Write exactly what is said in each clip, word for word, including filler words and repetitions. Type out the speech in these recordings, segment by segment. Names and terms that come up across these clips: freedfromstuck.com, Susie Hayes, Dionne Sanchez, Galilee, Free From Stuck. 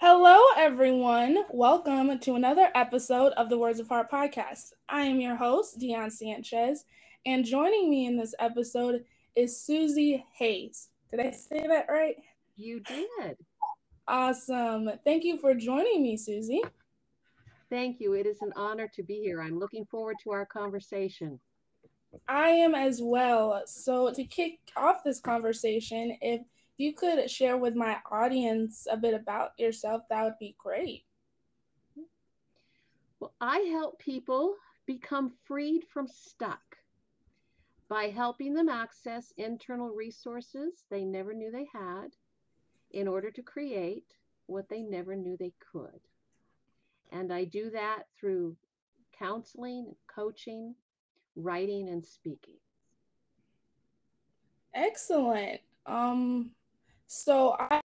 Hello, everyone. Welcome to another episode of the Words of Heart podcast. I am your host, Dionne Sanchez, and joining me in this episode is Susie Hayes. Did I say that right? You did. Awesome. Thank you for joining me, Susie. Thank you. It is an honor to be here. I'm looking forward to our conversation. I am as well. So to kick off this conversation, if you could share with my audience a bit about yourself, that would be great. Well, I help people become freed from stuck by helping them access internal resources they never knew they had in order to create what they never knew they could. And I do that through counseling, coaching, writing, and speaking. Excellent. Um, So I,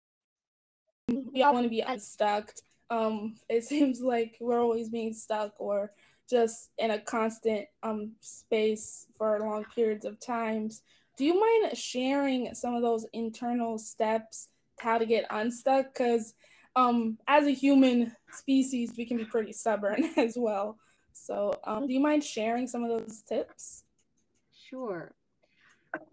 we all want to be unstuck. Um, it seems like we're always being stuck or just in a constant um space for long periods of times. Do you mind sharing some of those internal steps to how to get unstuck? Because um, as a human species, we can be pretty stubborn as well. So um, do you mind sharing some of those tips? Sure.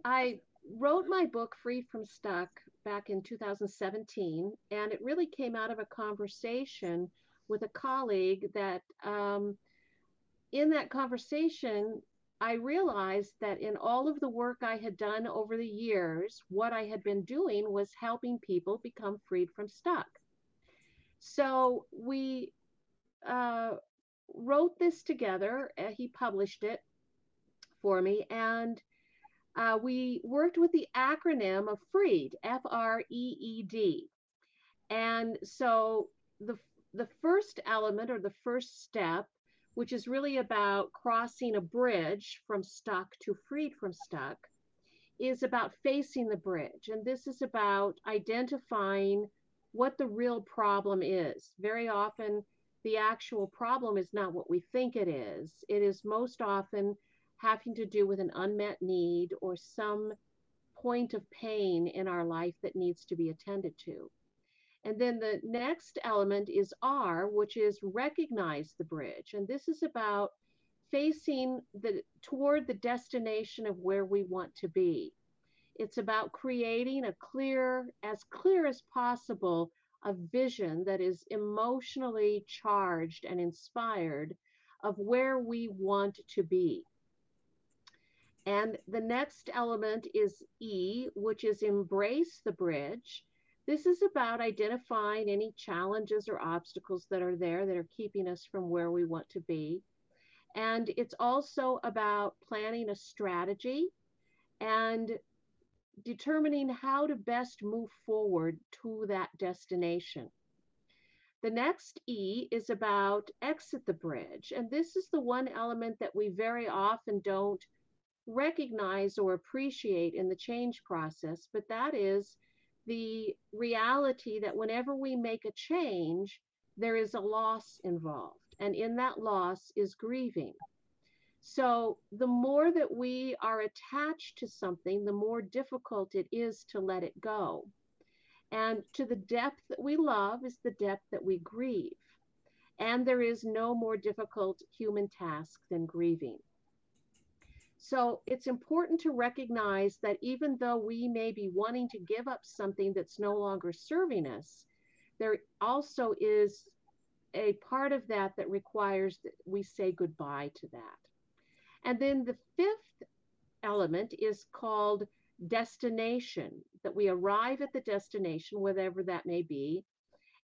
I wrote my book, Free From Stuck, back in two thousand seventeen, and it really came out of a conversation with a colleague that um, in that conversation, I realized that in all of the work I had done over the years, what I had been doing was helping people become freed from stuck. So we uh, wrote this together. Uh, he published it for me, and Uh, we worked with the acronym of FREED, F R E E D. And so the, the first element or the first step, which is really about crossing a bridge from stuck to freed from stuck, is about facing the bridge. And this is about identifying what the real problem is. Very often, the actual problem is not what we think it is. It is most often having to do with an unmet need or some point of pain in our life that needs to be attended to. And then the next element is R, which is recognize the bridge. And this is about facing the toward the destination of where we want to be. It's about creating a clear, as clear as possible, a vision that is emotionally charged and inspired of where we want to be. And the next element is E, which is embrace the bridge. This is about identifying any challenges or obstacles that are there that are keeping us from where we want to be. And it's also about planning a strategy and determining how to best move forward to that destination. The next E is about exit the bridge. And this is the one element that we very often don't recognize or appreciate in the change process, but that is the reality that whenever we make a change, there is a loss involved. And in that loss is grieving. So the more that we are attached to something, the more difficult it is to let it go. And to the depth that we love is the depth that we grieve. And there is no more difficult human task than grieving. So it's important to recognize that even though we may be wanting to give up something that's no longer serving us, there also is a part of that that requires that we say goodbye to that. And then the fifth element is called destination, that we arrive at the destination, whatever that may be.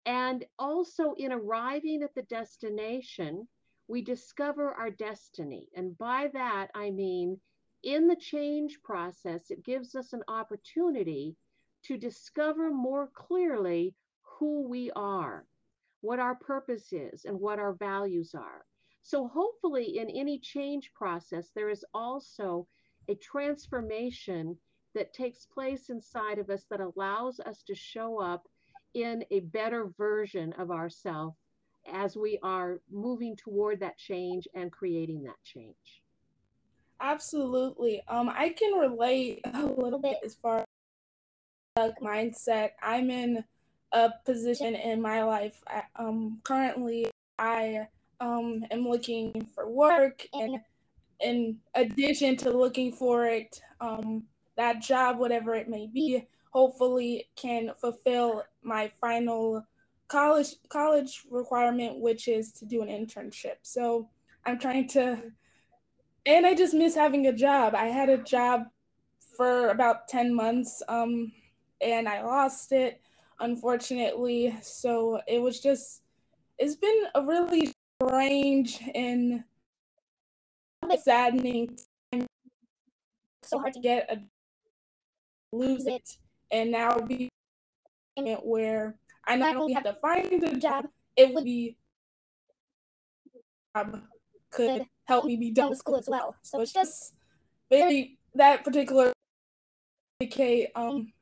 And also in arriving at the destination, we discover our destiny. And by that, I mean, in the change process, it gives us an opportunity to discover more clearly who we are, what our purpose is, and what our values are. So hopefully in any change process, there is also a transformation that takes place inside of us that allows us to show up in a better version of ourselves as we are moving toward that change and creating that change. Absolutely. Um, I can relate a little bit as far as the mindset. I'm in a position in my life. I, um, currently, I um, am looking for work, and in addition to looking for it, um, that job, whatever it may be, hopefully can fulfill my final college college requirement, which is to do an internship. So I'm trying to, and I just miss having a job. I had a job for about ten months, um, and I lost it, unfortunately. So it was just, it's been a really strange and saddening time. So hard to get a, lose it, and now be where I not only have to find a job, it would be job could help me be done with school as well. So it's just very, that particular decay, um,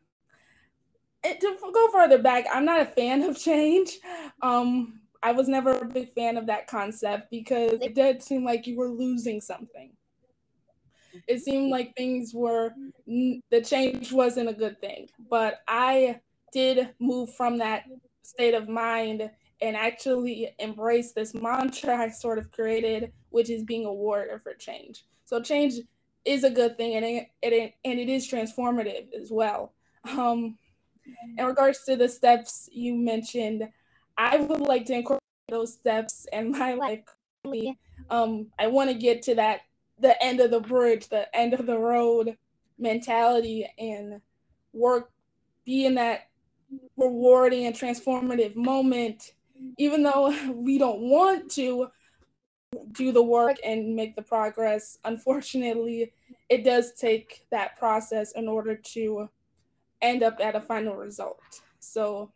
It, to go further back, I'm not a fan of change. Um, I was never a big fan of that concept because it did seem like you were losing something. It seemed like things were, the change wasn't a good thing. But I did move from that state of mind and actually embrace this mantra I sort of created, which is being a warrior for change. So change is a good thing, and it, it, and it is transformative as well. Um, In regards to the steps you mentioned, I would like to incorporate those steps in my life. Um, I want to get to that, the end of the bridge, the end of the road mentality, and work, be in that rewarding and transformative moment, even though we don't want to do the work and make the progress. Unfortunately, it does take that process in order to end up at a final result. So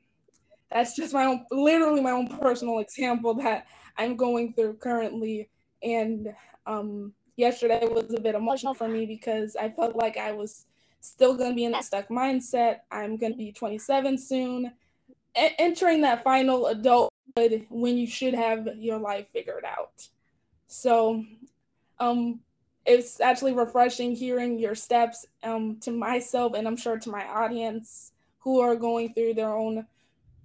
that's just my own, literally my own personal example that I'm going through currently. And um, yesterday was a bit emotional for me because I felt like I was still going to be in that stuck mindset. I'm going to be twenty-seven soon, e- entering that final adulthood when you should have your life figured out. So um, it's actually refreshing hearing your steps um, to myself, and I'm sure to my audience who are going through their own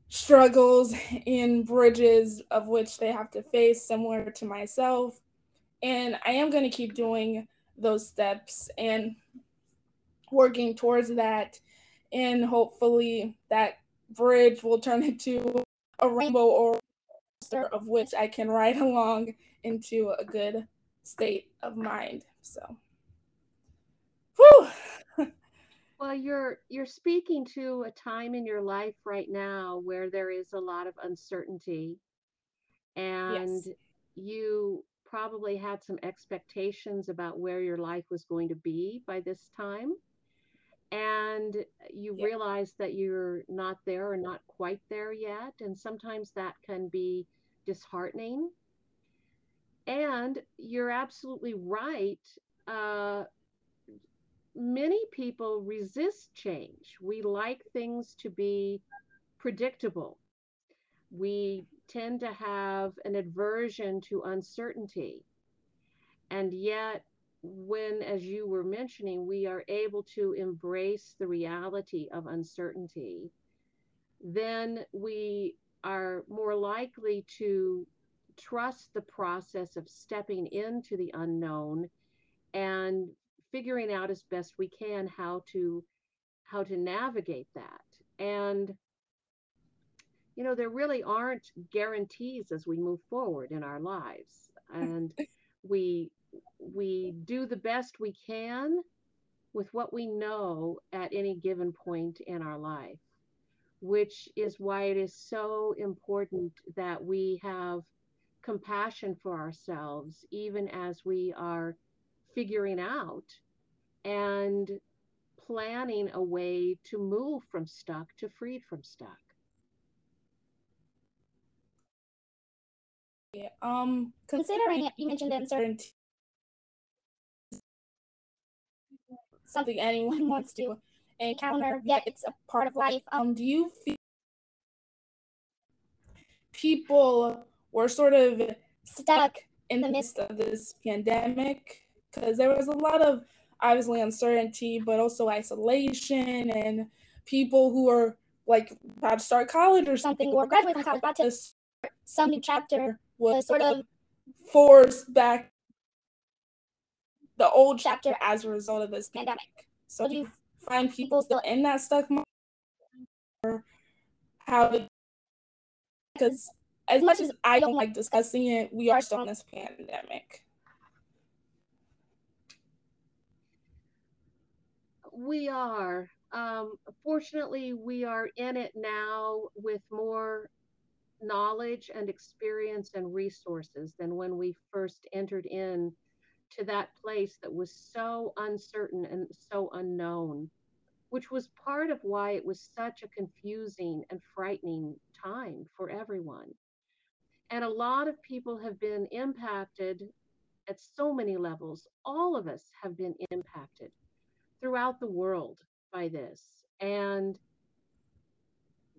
struggles and bridges of which they have to face, similar to myself. And I am going to keep doing those steps and working towards that. And hopefully that bridge will turn into a rainbow or coaster of which I can ride along into a good state of mind. So Whew. Well, you're you're speaking to a time in your life right now where there is a lot of uncertainty, and yes. you probably had some expectations about where your life was going to be by this time, and you yeah. realize that you're not there or not quite there yet, and sometimes that can be disheartening. And you're absolutely right. Uh, many people resist change. We like things to be predictable. We tend to have an aversion to uncertainty. And yet, when, as you were mentioning, we are able to embrace the reality of uncertainty, then we are more likely to trust the process of stepping into the unknown and figuring out as best we can how to how to navigate that. And you know, there really aren't guarantees as we move forward in our lives, and we we do the best we can with what we know at any given point in our life, which is why it is so important that we have compassion for ourselves, even as we are figuring out and planning a way to move from stuck to freed from stuck. Yeah. Um, considering it, you mentioned uncertainty, something anyone wants to encounter, yet it's a part of life. Um, do you feel people were sort of stuck in the midst of this pandemic? Because there was a lot of obviously uncertainty, but also isolation, and people who are like about to start college or something, or graduate from college, about to start some new chapter, was sort of forced back the old chapter as a result of this pandemic. So do you find people still in that stuck moment, or how? Because as much as I don't like discussing it, we are still in this pandemic. We are. Um, fortunately, we are in it now with more knowledge and experience and resources than when we first entered in to that place that was so uncertain and so unknown, which was part of why it was such a confusing and frightening time for everyone. And a lot of people have been impacted at so many levels. All of us have been impacted throughout the world by this. And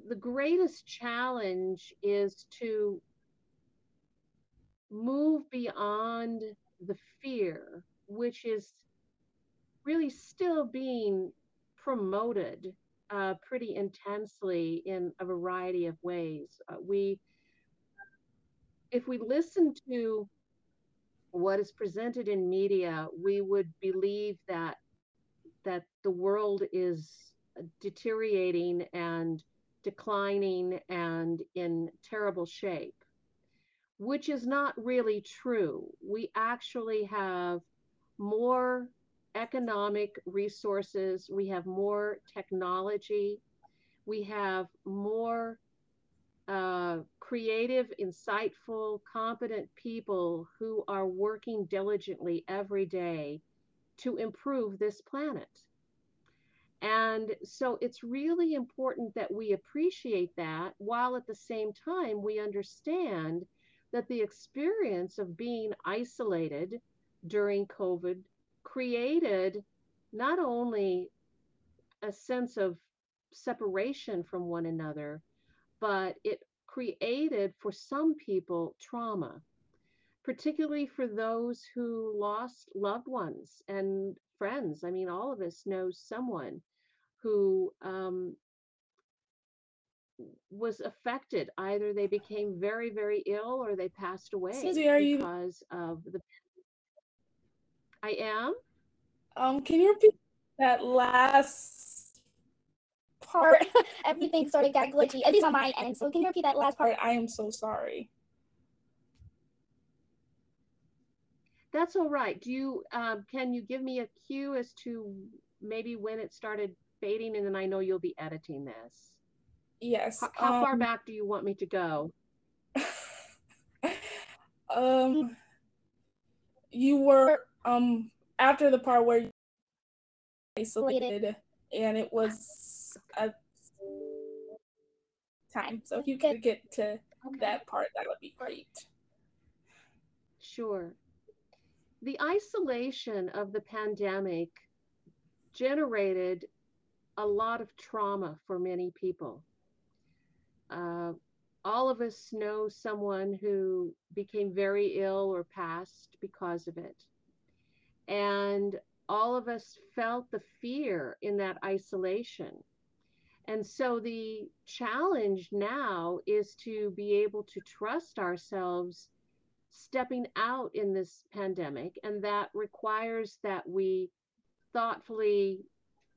the greatest challenge is to move beyond the fear, which is really still being promoted uh, pretty intensely in a variety of ways. Uh, we If we listen to what is presented in media, we would believe that that the world is deteriorating and declining and in terrible shape, which is not really true. We actually have more economic resources. We have more technology. We have more Uh, creative, insightful, competent people who are working diligently every day to improve this planet. And so it's really important that we appreciate that, while at the same time we understand that the experience of being isolated during COVID created not only a sense of separation from one another, but it created for some people trauma, particularly for those who lost loved ones and friends. I mean, all of us know someone who um, was affected. Either they became very, very ill or they passed away Susie, are you... because of the. I am. Um, can you repeat that last part? Everything sort of got glitchy, at least on my end. So can you repeat that last part? I am so sorry. That's all right. Do you, um, can you give me a cue as to maybe when it started fading? And then I know you'll be editing this. Yes. H- how um, far back do you want me to go? um, you were, um, after the part where you isolated, and it was a time. So if you could get to okay. that part, that would be great. Sure. The isolation of the pandemic generated a lot of trauma for many people. Uh, all of us know someone who became very ill or passed because of it. And all of us felt the fear in that isolation. And so the challenge now is to be able to trust ourselves stepping out in this pandemic, and that requires that we thoughtfully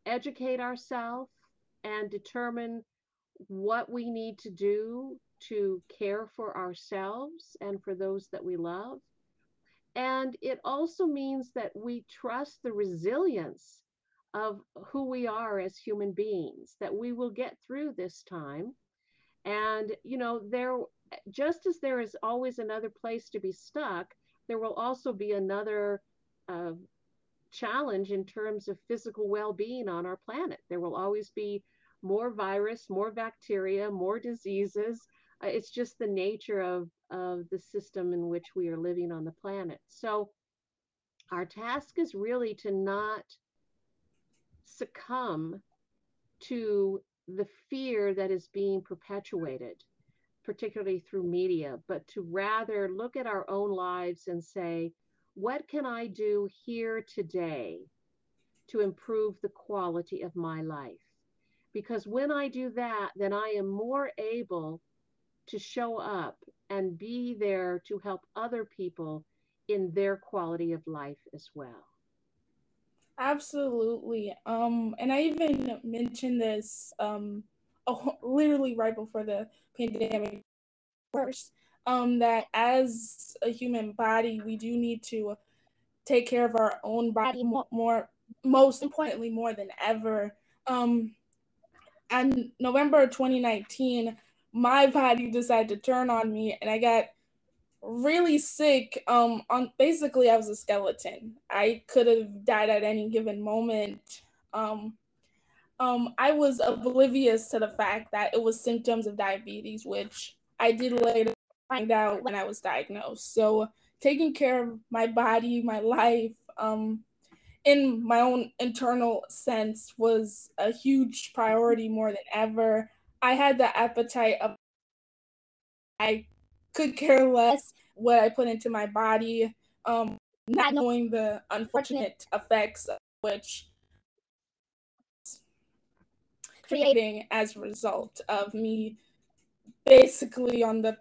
educate ourselves and determine what we need to do to care for ourselves and for those that we love. And it also means that we trust the resilience of who we are as human beings, that we will get through this time. And, you know, there, just as there is always another place to be stuck, there will also be another uh, challenge in terms of physical well-being on our planet. There will always be more virus, more bacteria, more diseases. Uh, it's just the nature of, of the system in which we are living on the planet. So our task is really to not succumb to the fear that is being perpetuated, particularly through media, but to rather look at our own lives and say, what can I do here today to improve the quality of my life? Because when I do that, then I am more able to show up and be there to help other people in their quality of life as well. Absolutely. Um, and I even mentioned this um, oh, literally right before the pandemic first, um, that as a human body, we do need to take care of our own body more, more most importantly, more than ever. Um, on November twenty nineteen, my body decided to turn on me, and I got really sick. Um, on basically, I was a skeleton. I could have died at any given moment. Um, um, I was oblivious to the fact that it was symptoms of diabetes, which I did later find out when I was diagnosed. So taking care of my body, my life, um, in my own internal sense was a huge priority more than ever. I had the appetite of I could care less what I put into my body, um, not knowing the unfortunate effects of which creating as a result of me basically on the,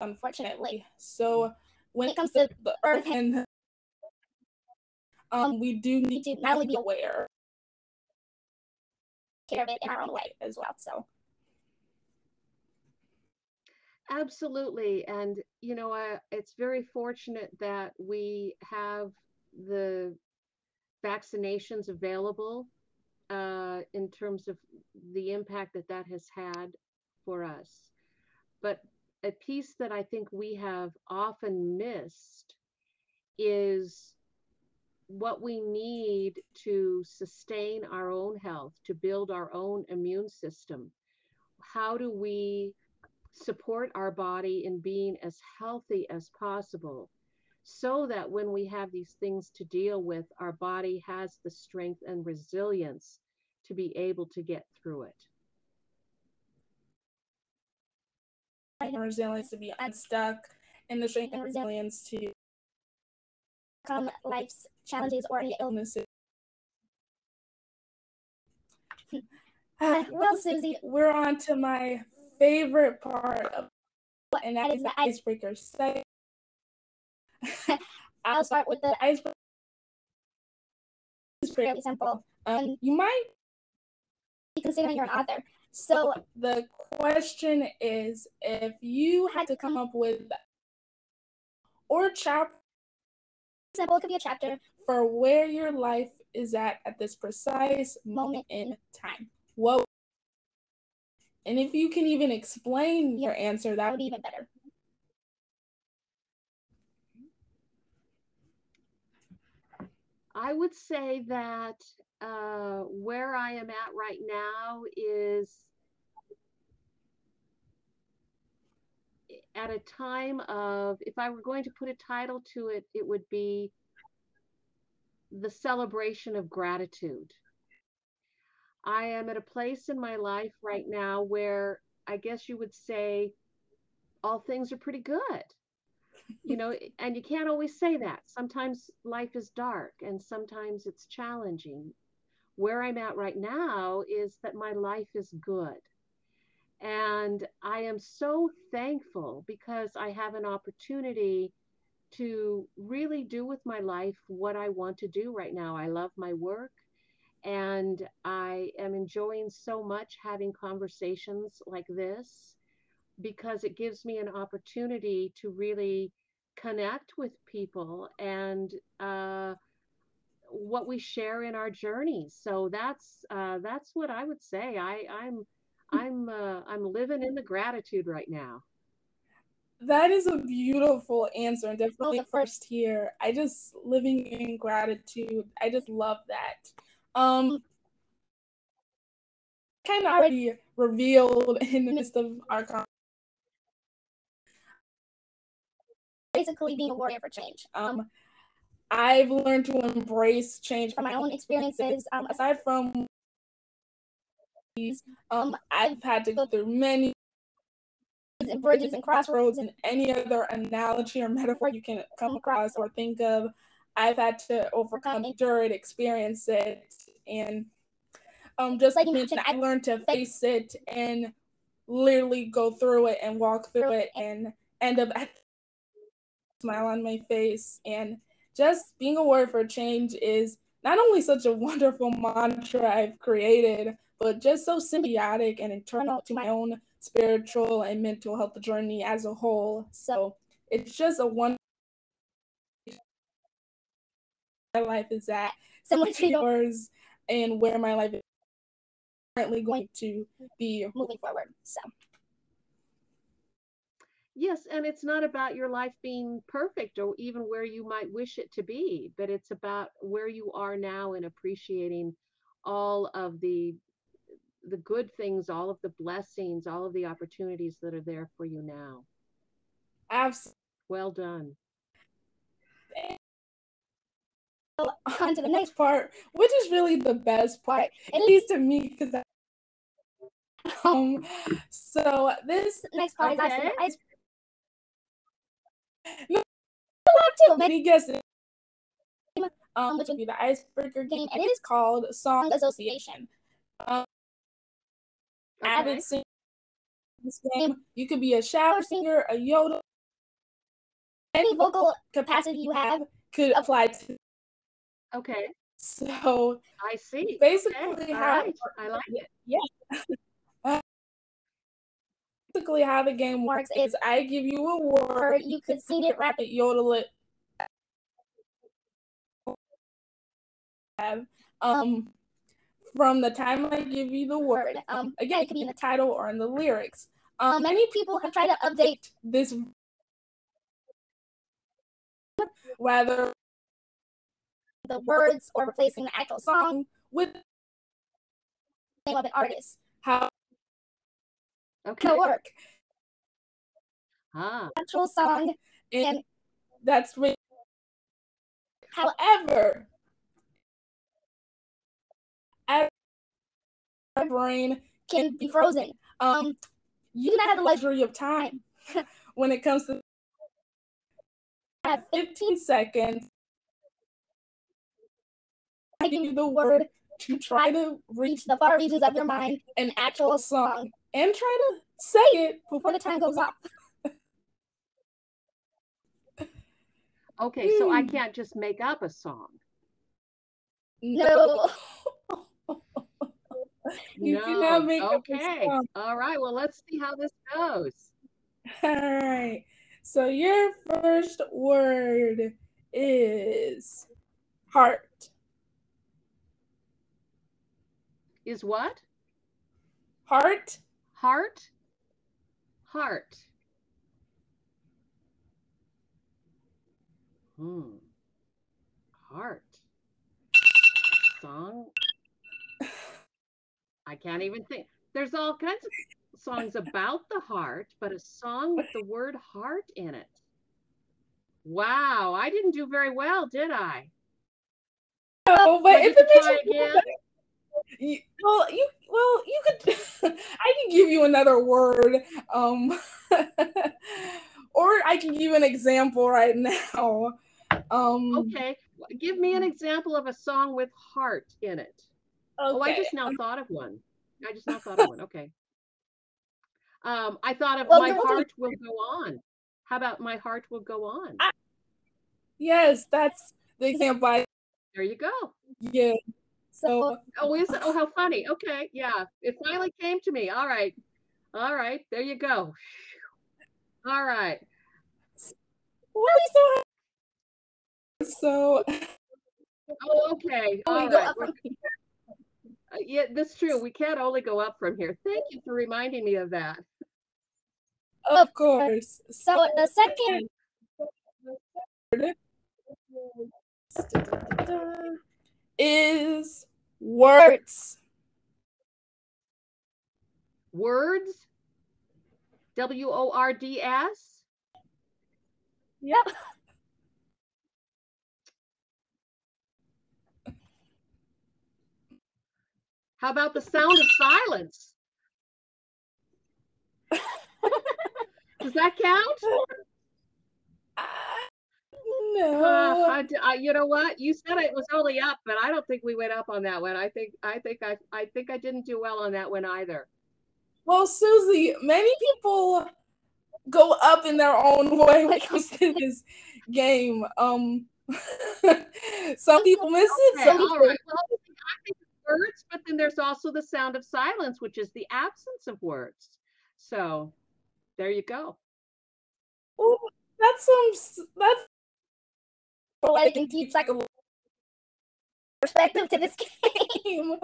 unfortunately. So when it comes to the earth and um, we do need to not only be aware, care of it in our own way as well, so. Absolutely. And, you know, I, it's very fortunate that we have the vaccinations available uh, in terms of the impact that that has had for us. But a piece that I think we have often missed is what we need to sustain our own health, to build our own immune system. How do we support our body in being as healthy as possible so that when we have these things to deal with, our body has the strength and resilience to be able to get through it? Resilience to be unstuck and the strength and resilience to overcome life's challenges or illnesses. uh, well, Susie, we're on to my favorite part of, and that is the icebreaker segment. I'll start with the icebreaker. It's pretty simple. Um, you might be considering you're an author. So the question is, if you had to come up with or chapter For example, it could be a chapter for where your life is at at this precise moment in time. Whoa. And if you can even explain your answer, that would be even better. I would say that uh, where I am at right now is at a time of, if I were going to put a title to it, it would be the celebration of gratitude. I am at a place in my life right now where I guess you would say all things are pretty good. You know, and you can't always say that. Sometimes life is dark and sometimes it's challenging. Where I'm at right now is that my life is good. And I am so thankful because I have an opportunity to really do with my life what I want to do right now. I love my work and I am enjoying so much having conversations like this, because it gives me an opportunity to really connect with people and uh, what we share in our journeys. So that's uh, that's what I would say. I, I'm I'm uh, I'm living in the gratitude right now. That is a beautiful answer, and definitely the first here. I just living in gratitude. I just love that. Um, kind of already revealed in the midst of our conversation. Basically being a warrior for change. Um, I've learned to embrace change from my own experiences. Um, aside from these, um, I've had to go through many and bridges and crossroads and any other analogy or metaphor you can come across or think of. I've had to overcome, endure it, experience it, and um, just like you mentioned, I learned to face it and literally go through it and walk through it and end up at smile on my face. And just being a warrior for change is not only such a wonderful mantra I've created, but just so symbiotic and internal to my own spiritual and mental health journey as a whole. So it's just a wonderful my life is at, similar to yours, and where my life is currently going to be moving forward. So yes, and it's not about your life being perfect or even where you might wish it to be, but it's about where you are now and appreciating all of the the good things, all of the blessings, all of the opportunities that are there for you now. Absolutely. Well done. Well, on to the next part, which is really the best part, at least to me, because um. So this next part okay. is. No, too many guesses. Um, which would be the icebreaker game, and it is called Song Association. Um, okay. Avid singer. This game, you could be a shower singer, a yodel. Any vocal capacity you have could apply to. Okay. So I see. Basically, okay. how right. I like it. Yeah. Basically, how the game works is I give you a word, you could sing it, rap it, yodel it. Um, from the time I give you the word, um, again, it could be in the title or in the lyrics. Um, many people have tried to update this, rather the words or replacing the actual song with the name of an artist. How okay. can it work? Ah. Actual song, and that's really. However. Our brain can be frozen. Um, you do not have the luxury of time when it comes to at fifteen seconds. I give you the word to try to reach the far regions of your mind an actual song and try to say it before the time goes up. Okay, so I can't just make up a song. No. You no. cannot make okay. up all right. Well, let's see how this goes. All right. So your first word is heart. Is what? Heart. Heart. Heart. Hmm. Heart. Song. I can't even think. There's all kinds of songs about the heart, but a song with the word heart in it. Wow, I didn't do very well, did I? No, but if it makes you again? You, well, you well, you could. I can give you another word, um, or I can give you an example right now. Um, okay, give me an example of a song with heart in it. Okay. Oh, I just now thought of one. I just now thought of one. Okay. Um, I thought of well, my heart will go on. How about my heart will go on? I, yes, that's the example. I, there you go. Yeah. So, oh, is it? Oh, how funny. Okay. Yeah. It finally came to me. All right. All right. There you go. All right. What is so? Oh, okay. All right. Uh, yeah, that's true. We can't only go up from here. Thank you for reminding me of that. Of course. So, the second is words. Words? W O R D S? Yep. How about the sound of silence? Does that count? No. Uh, I, I, you know what? You said it was only up, but I don't think we went up on that one. I think I think I I think I didn't do well on that one either. Well, Susie, many people go up in their own way when it comes to this game. Um, some people miss it. Okay, some people all right. Well, I think it's words, but then there's also the sound of silence, which is the absence of words. So, there you go. Oh, that's some that's. I can teach like a perspective to this game.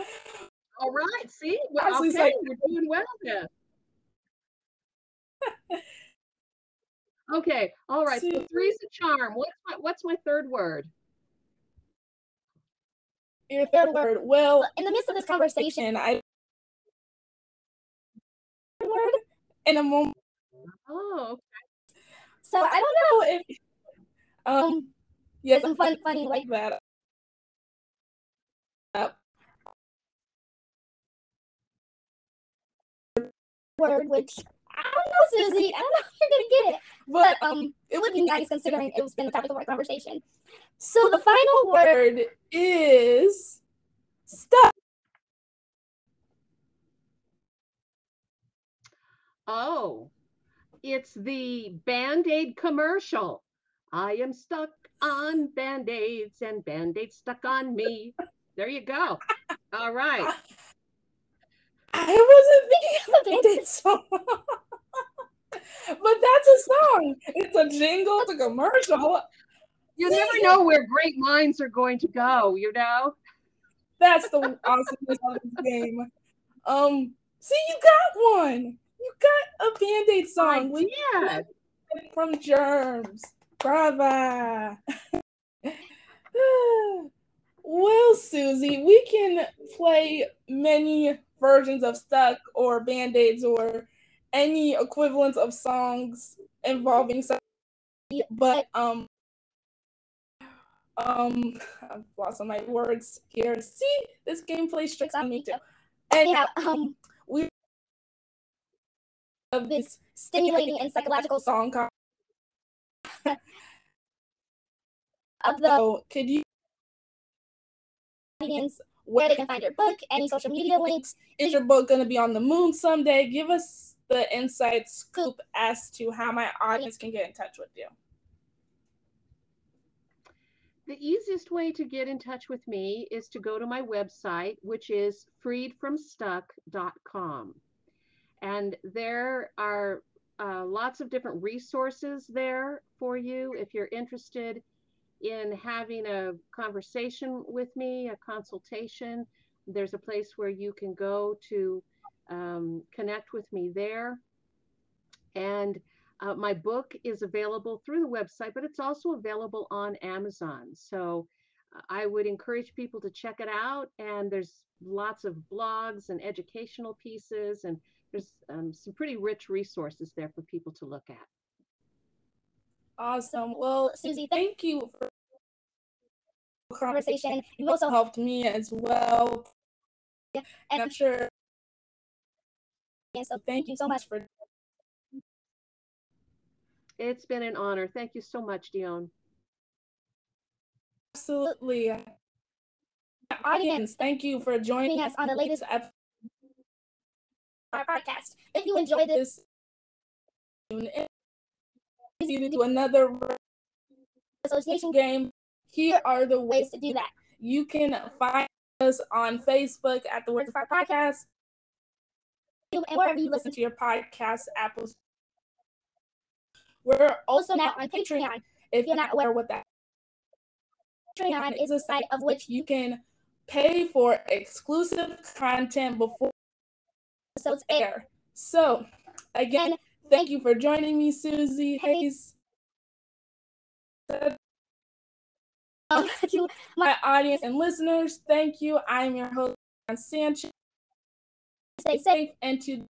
All right, see, well, okay, like, we're doing well then. Okay, all right. So three's a charm. What's my, what's my third word? Your third word. Well, in the midst of this conversation, I word in a moment. Oh, okay. So I don't know if um. Yes, I'm fun, funny like that. Yep. Word, which I don't know, Susie. I don't know if you're gonna get it, but um, it would be nice considering it was been the topic of our conversation. So the final word is stuck. Oh, it's the Band-Aid commercial. I am stuck on Band-Aids and Band-Aids stuck on me. There you go. All right. I wasn't thinking of a Band-Aid song. But that's a song. It's a jingle. It's a commercial. You never know where great minds are going to go, you know? That's the awesomeness of this game. Um, see, you got one. You got a Band-Aid song. Yeah. From germs. Brava. Well, Susie, we can play many versions of Stuck or Band-Aids or any equivalents of songs involving stuff. But um um I've lost all my words here. See, this game plays tricks on me too. Anyhow, um we of this stimulating and psychological song called Although, could you audience where they can find your book, any social media links? Is your book going to be on the moon someday? Give us the inside scoop as to how my audience can get in touch with you. The easiest way to get in touch with me is to go to my website, which is freed from stuck dot com. And there are Uh, lots of different resources there for you if you're interested in having a conversation with me, a consultation. There's a place where you can go to um, connect with me there. And uh, my book is available through the website, but it's also available on Amazon. So I would encourage people to check it out. And there's lots of blogs and educational pieces, and there's um, some pretty rich resources there for people to look at. Awesome. Well, Susie, thank you for the conversation. You also helped me as well. Yeah, and I'm sure. Yeah, so thank you so much for. It's been an honor. Thank you so much, Dionne. Absolutely. Audience, thank you for joining us on the latest episode of our podcast. If you enjoyed this, to another association game, here are the ways to do that. You can find us on Facebook at the Words of Our Podcast, and wherever you listen to your podcast, Apple's. We're also now on Patreon, if you're not aware what that is. Patreon is a site of which you can pay for exclusive content before episodes air. So, again, thank you for joining me, Susie Hayes. To my audience and listeners, thank you. I'm your host, Dionne Sanchez. Stay safe and to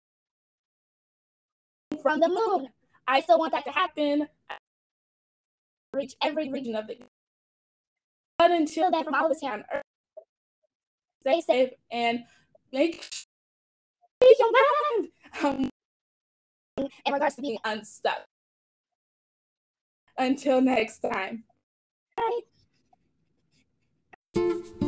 from the moon. I still want that to happen. Reach every region of the. But until then, from all of us here on Earth, stay safe and make sure you mind. In regards to being unstuck. Until next time. Bye.